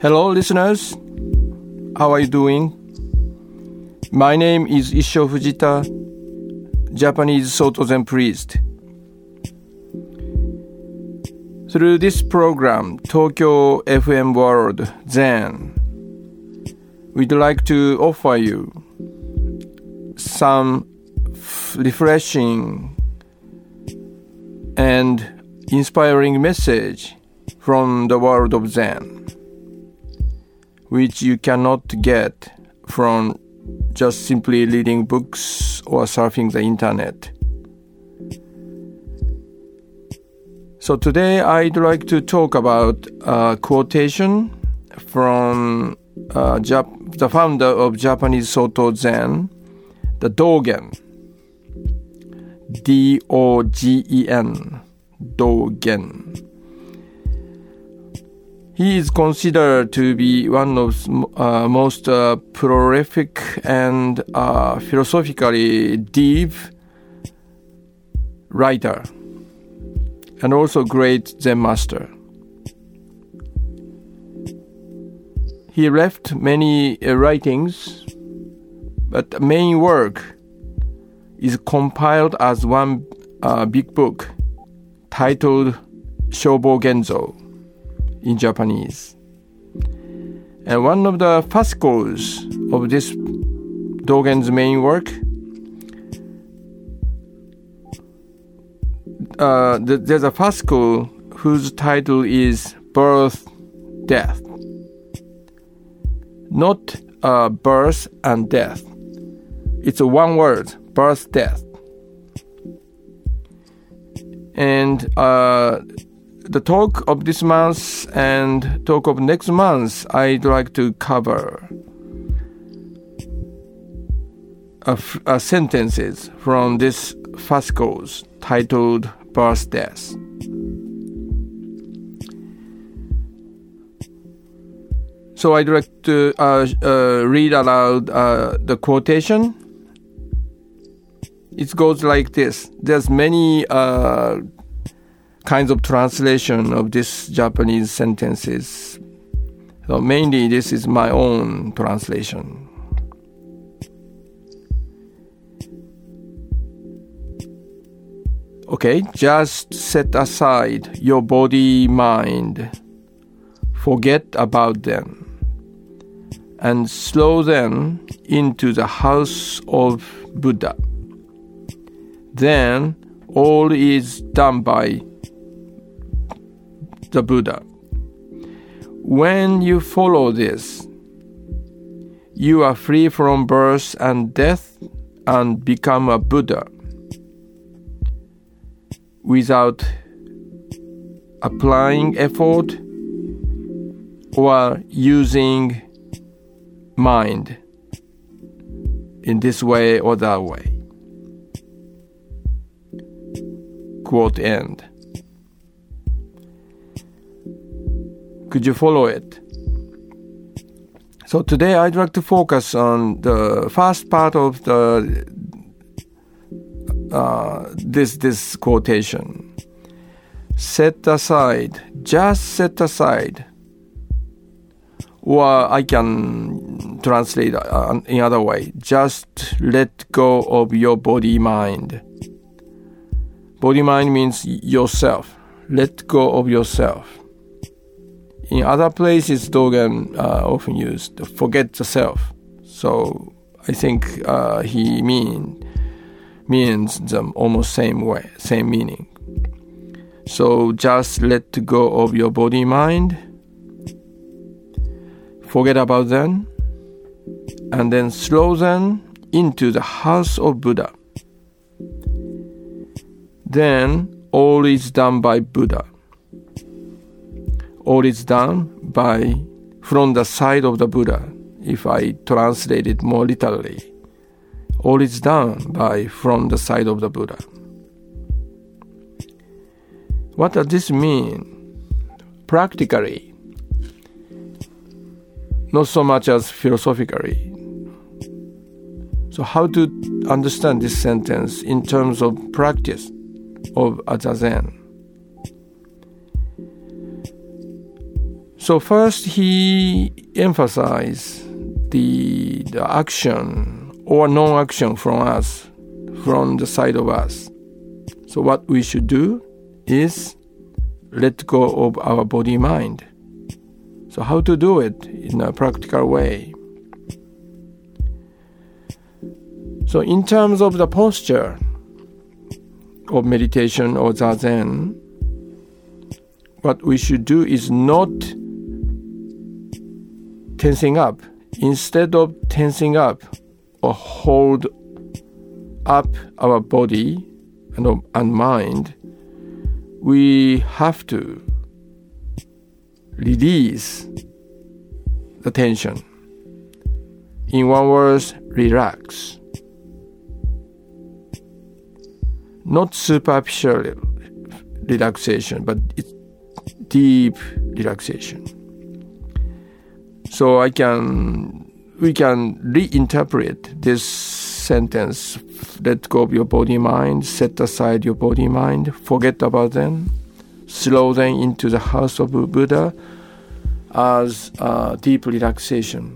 Hello, listeners. How are you doing? My name is Isho Fujita, Japanese Soto Zen priest. Through this program, Tokyo FM World Zen, we'd like to offer you some refreshing and inspiring message from the world of Zen.which you cannot get from just simply reading books or surfing the internet. So today I'd like to talk about a quotation from the founder of Japanese Soto Zen, the Dogen, D-O-G-E-N, Dogen.He is considered to be one of the most prolific and philosophically deep writer, and also great Zen master. He left many writings, but the main work is compiled as one big book titled Shobo Genzo.In Japanese. And one of the fascicles of this Dogen's main work, there's a fascicle whose title is Birth, Death. Not birth and death. It's a one word, birth, death. And the talk of this month and talk of next month, I'd like to cover sentences from this fascicles titled Birth Death. So I'd like to read aloud the quotation. It goes like this. There's many kinds of translation of these Japanese sentences. So mainly this is my own translation. Okay, just set aside your body, mind, forget about them, and slow them into the house of Buddha. Then all is done by the Buddha. When you follow this, you are free from birth and death and become a Buddha without applying effort or using mind in this way or that way. Quote end.Could you follow it? So today I'd like to focus on the first part of the this quotation. Set aside, just set aside. Or I can translate in other way. Just let go of your body, mind. Body, mind means yourself. Let go of yourself.In other places, Dogen often used forget the self. So I think he means them almost same way, same meaning. So just let go of your body, mind. forget about Zen, and then slow Zen into the house of Buddha. Then all is done by Buddha. All is done by from the side of the Buddha, if I translate it more literally.All is done by from the side of the Buddha. What does this mean? Practically, not so much as philosophically. So how to understand this sentence in terms of practice of Zazen? So first he emphasized the action.or non-action from us, from the side of us. So what we should do is let go of our body-mind. So how to do it in a practical way? So in terms of the posture of meditation or Zazen, what we should do is not tensing up. Instead of tensing up,or hold up our body and mind, we have to release the tension. In one word, relax. Not superficial relaxation, but it's deep relaxation. So we can reinterpret this sentence, let go of your body-mind, set aside your body-mind, forget about them, slow them into the house of Buddha as deep relaxation.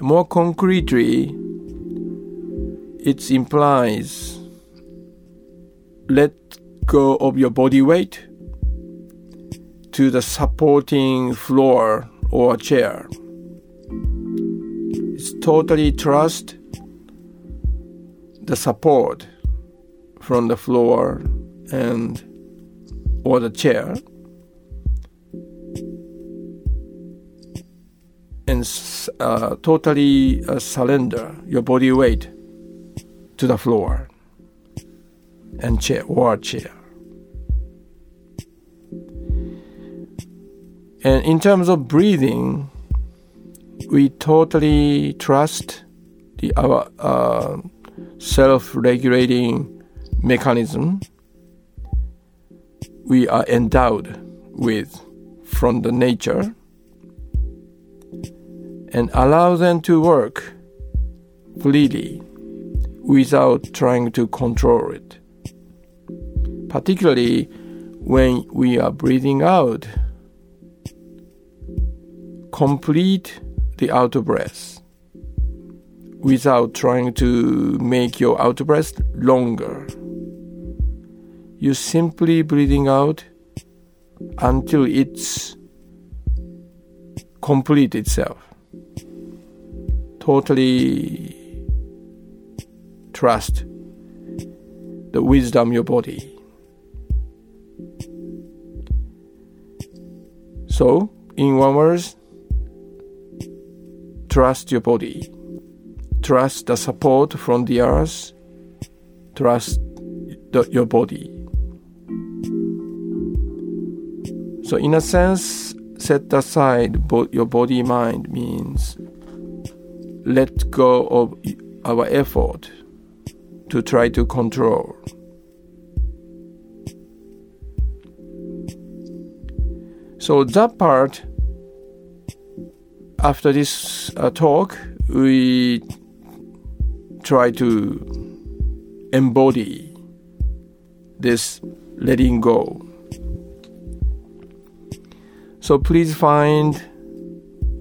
More concretely, it implies let go of your body weight to the supporting floor or chair.Totally trust the support from the floor and or the chair and totally surrender your body weight to the floor and chair or chair. And in terms of breathing,We totally trust our self-regulating mechanism we are endowed with from the nature and allow them to work freely without trying to control it. Particularly when we are breathing out, complete the outer breath without trying to make your outer breath longer. You're simply breathing out until it's complete itself. Totally trust the wisdom of your body. So, in one word,Trust your body. Trust the support from the earth. Trust your body. So in a sense, set aside your body-mind means let go of our effort to try to control. So that part,After this talk, we try to embody this letting go. So please find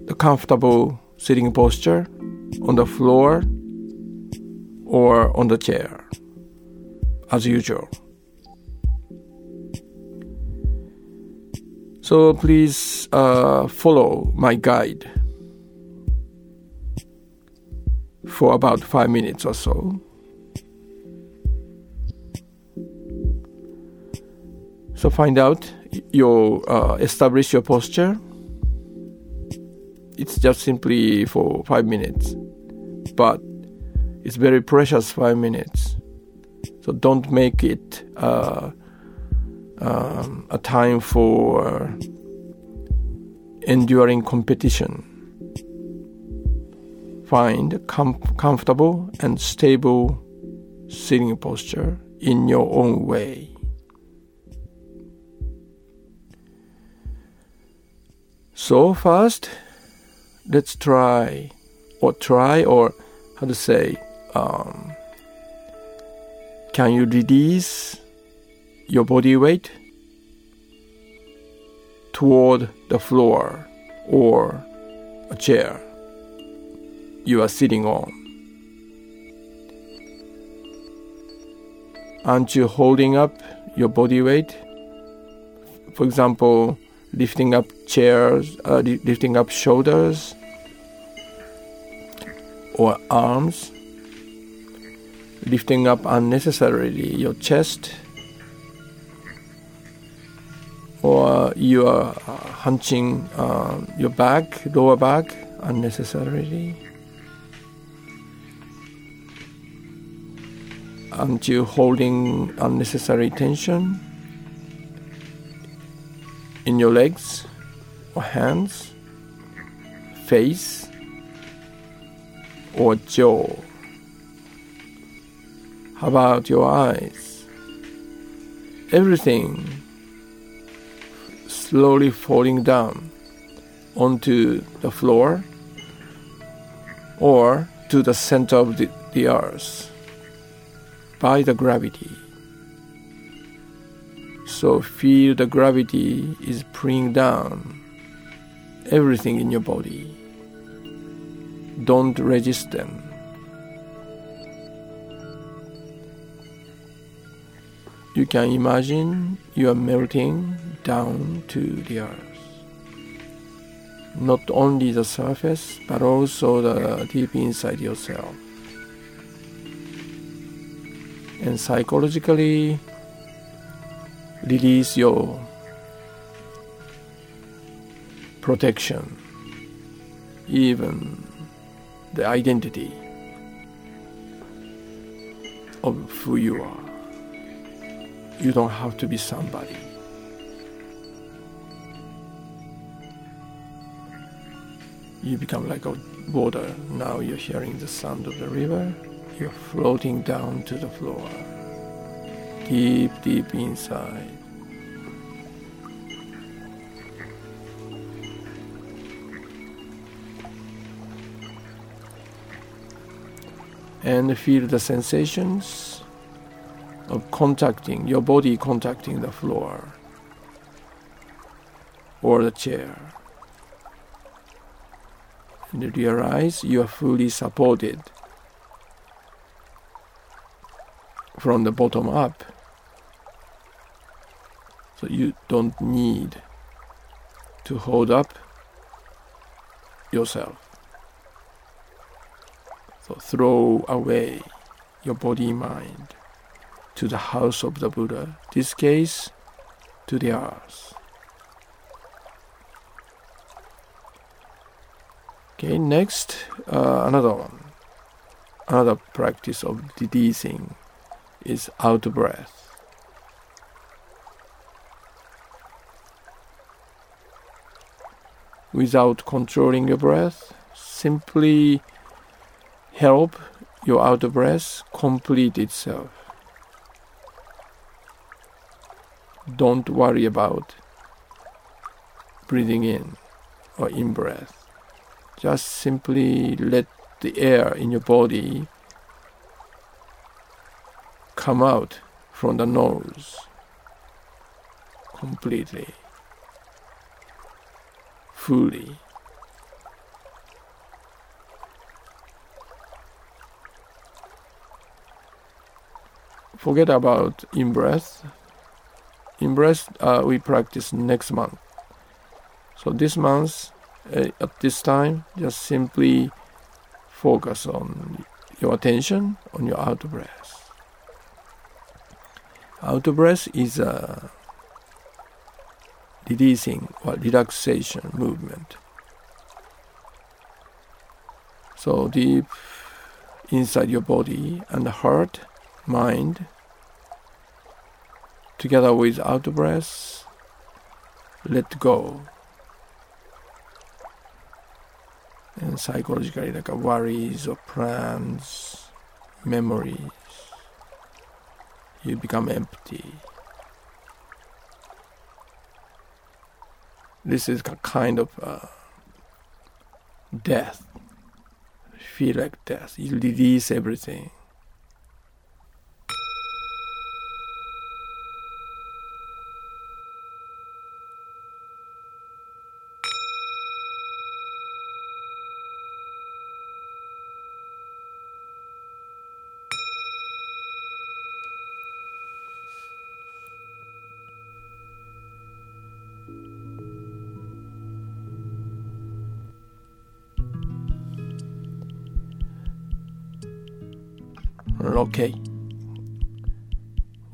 a comfortable sitting posture on the floor or on the chair, as usual. So please follow my guide.For about 5 minutes or so. So find out establish your posture it's just simply for 5 minutes, but it's very precious 5 minutes. So don't make it a time for enduring competition. Find comfortable and stable sitting posture in your own way. So first, let's can you release your body weight toward the floor or a chair you are sitting on? Aren't you holding up your body weight? For example, lifting up chairs, lifting up shoulders or arms, lifting up unnecessarily your chest, or you are hunching your back, lower back unnecessarily. Aren't you holding unnecessary tension in your legs or hands, face or jaw? How about your eyes? Everything slowly falling down onto the floor or to the center of the earth by the gravity. So feel the gravity is pulling down everything in your body. Don't resist them. You can imagine you are melting down to the earth. Not only the surface, but also the deep inside yourself. And psychologically, release your protection, even the identity of who you are. You don't have to be somebody. You become like a water. Now you're hearing the sound of the river. You're floating down to the floor, deep, deep inside. And feel the sensations of contacting, your body contacting the floor or the chair. And realize you are fully supported from the bottom up. So you don't need to hold up yourself. So throw away your body mind to the house of the Buddha, this case to the earth. Okay, next, another one. Another practice of releasing is out breath. Without controlling your breath, simply help your out breath complete itself. Don't worry about breathing in or in breath. Just simply let the air in your body come out from the nose completely, fully. Forget about in-breath. In-breath we practice next month. So this month, at this time, just simply focus on your attention on your out-breath. Out-breath is a releasing or relaxation movement. so deep inside your body and heart, mind, together with out breath, let go. And psychologically, like worries or plans, memories, you become empty. This is a kind of death. Feel like death. You release everything.Okay.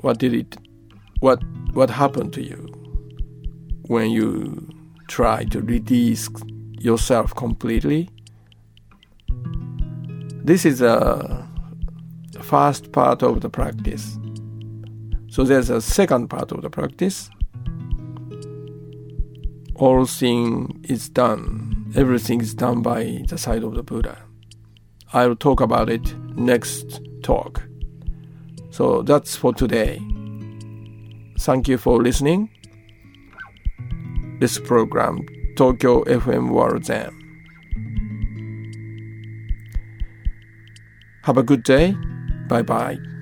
What happened to you when you try to release yourself completely? This is a first part of the practice. So there's a second part of the practice. All thing is done. Everything is done by the side of the Buddha. I'll talk about it next talk. So that's for today. Thank you for listening. This program, Tokyo FM World Zen. Have a good day. Bye bye.